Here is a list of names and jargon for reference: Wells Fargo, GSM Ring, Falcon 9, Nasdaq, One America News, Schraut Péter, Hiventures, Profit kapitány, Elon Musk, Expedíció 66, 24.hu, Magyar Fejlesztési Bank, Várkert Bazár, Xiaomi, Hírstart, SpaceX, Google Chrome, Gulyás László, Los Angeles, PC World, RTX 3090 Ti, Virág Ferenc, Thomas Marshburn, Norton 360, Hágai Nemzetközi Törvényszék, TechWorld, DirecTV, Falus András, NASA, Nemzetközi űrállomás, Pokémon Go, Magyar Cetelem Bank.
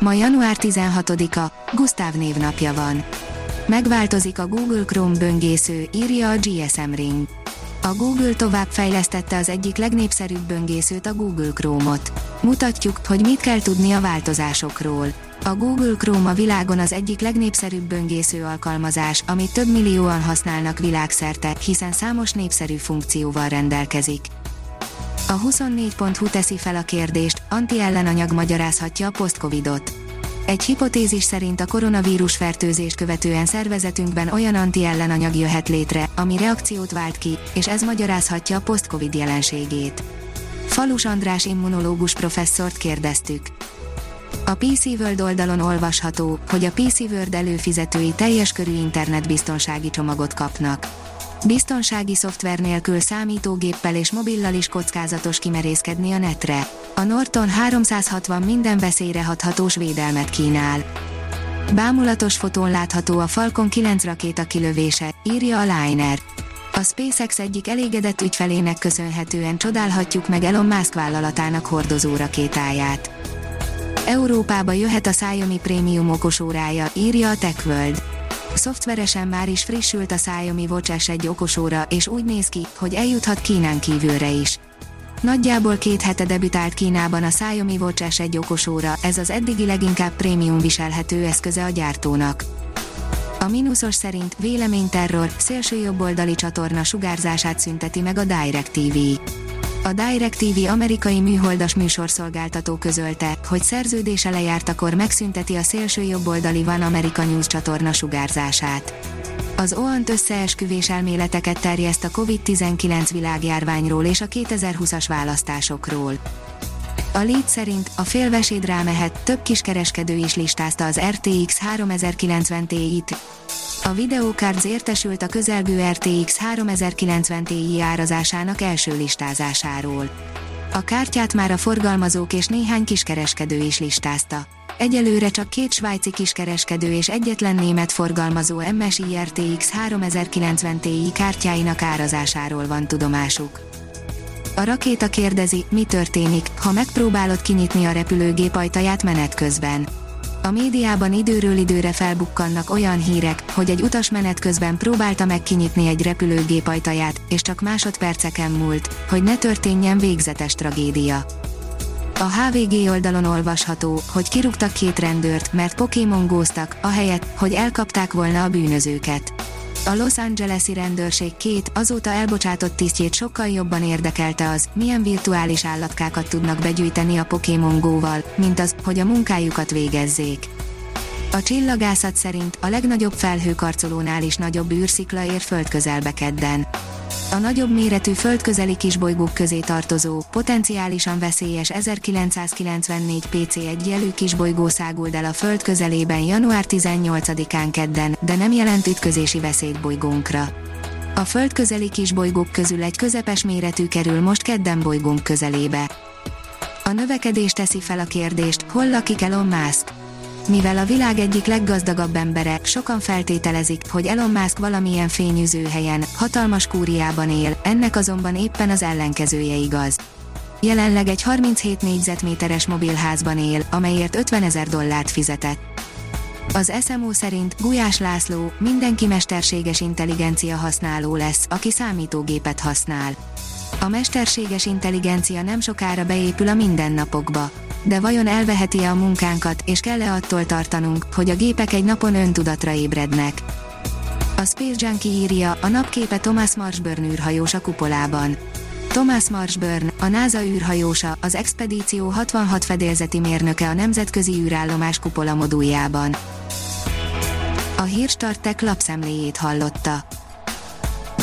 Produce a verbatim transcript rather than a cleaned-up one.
Ma január tizenhatodika, Gusztáv névnapja van. Megváltozik a Google Chrome böngésző, írja a gé es em Ring. A Google továbbfejlesztette az egyik legnépszerűbb böngészőt, a Google Chrome-ot. Mutatjuk, hogy mit kell tudni a változásokról. A Google Chrome a világon az egyik legnépszerűbb böngésző alkalmazás, amit több millióan használnak világszerte, hiszen számos népszerű funkcióval rendelkezik. A huszonnégy pont hu teszi fel a kérdést, anti-ellenanyag magyarázhatja a post-covidot. Egy hipotézis szerint a koronavírus fertőzést követően szervezetünkben olyan anti-ellenanyag jöhet létre, ami reakciót vált ki, és ez magyarázhatja a post-covid jelenségét. Falus András immunológus professzort kérdeztük. A pé cé World oldalon olvasható, hogy a pé cé World előfizetői teljes körű internetbiztonsági csomagot kapnak. Biztonsági szoftver nélkül számítógéppel és mobillal is kockázatos kimerészkedni a netre. A Norton háromszázhatvan minden veszélyre hathatós védelmet kínál. Bámulatos fotón látható a Falcon kilenc rakéta kilövése, írja a Liner. A SpaceX egyik elégedett ügyfelének köszönhetően csodálhatjuk meg Elon Musk vállalatának hordozó rakétáját. Európába jöhet a Xiaomi prémium okosórája, írja a TechWorld. Szoftveresen már is frissült a Xiaomi Watch es egy okosóra, és úgy néz ki, hogy eljuthat Kínán kívülre is. Nagyjából két hete debütált Kínában a Xiaomi Watch es egy okosóra, ez az eddigi leginkább prémium viselhető eszköze a gyártónak. A mínuszos szerint véleményterror, szélsőjobboldali csatorna sugárzását szünteti meg a DirecTV. A DirecTV amerikai műholdas műsorszolgáltató közölte, hogy szerződése lejártakor megszünteti a szélsőjobboldali One America News csatorna sugárzását. Az o á en-t összeesküvés elméleteket terjeszt a kovid tizenkilenc világjárványról és a kétezer-húszas választásokról. A Lead szerint a félvesét rámehet, több kiskereskedő is listázta az er té iksz háromezer-kilencven Ti-t. A Videocards értesült a közelgő er té iksz háromezer-kilencven Ti árazásának első listázásáról. A kártyát már a forgalmazók és néhány kiskereskedő is listázta. Egyelőre csak két svájci kiskereskedő és egyetlen német forgalmazó em es i er té iksz háromezer-kilencven Ti kártyáinak árazásáról van tudomásuk. A rakéta kérdezi, mi történik, ha megpróbálod kinyitni a repülőgép ajtaját menet közben. A médiában időről időre felbukkannak olyan hírek, hogy egy utas menet közben próbálta meg kinyitni egy repülőgép ajtaját, és csak másodperceken múlt, hogy ne történjen végzetes tragédia. A há vé gé oldalon olvasható, hogy kirúgtak két rendőrt, mert pokémongóztak, ahelyett, hogy elkapták volna a bűnözőket. A Los Angeles-i rendőrség két azóta elbocsátott tisztjét sokkal jobban érdekelte az, milyen virtuális állatkákat tudnak begyűjteni a Pokémon Go-val, mint az, hogy a munkájukat végezzék. A csillagászat szerint a legnagyobb felhőkarcolónál is nagyobb űrszikla ér földközelbe kedden. A nagyobb méretű földközeli kisbolygók közé tartozó, potenciálisan veszélyes ezerkilencszázkilencvennégy pé cé egy jelű kisbolygó száguld el a föld közelében január tizennyolcadikán kedden, de nem jelent ütközési veszélyt bolygónkra. A földközeli kisbolygók közül egy közepes méretű kerül most kedden bolygónk közelébe. A növekedés teszi fel a kérdést, hol lakik Elon Musk? Mivel a világ egyik leggazdagabb embere, sokan feltételezik, hogy Elon Musk valamilyen fényűző helyen, hatalmas kúriában él, ennek azonban éppen az ellenkezője igaz. Jelenleg egy harminchét négyzetméteres mobilházban él, amelyért ötvenezer dollárt fizetett. Az es em o szerint Gulyás László mindenki mesterséges intelligencia használó lesz, aki számítógépet használ. A mesterséges intelligencia nem sokára beépül a mindennapokba. De vajon elveheti-e a munkánkat, és kell-e attól tartanunk, hogy a gépek egy napon öntudatra ébrednek? A Space Junkie írja, a napképe Thomas Marshburn űrhajós a kupolában. Thomas Marshburn, a NASA űrhajósa, az Expedíció hatvanhat fedélzeti mérnöke a Nemzetközi űrállomás kupola moduljában. A Hírstart Tech lapszemléjét hallotta.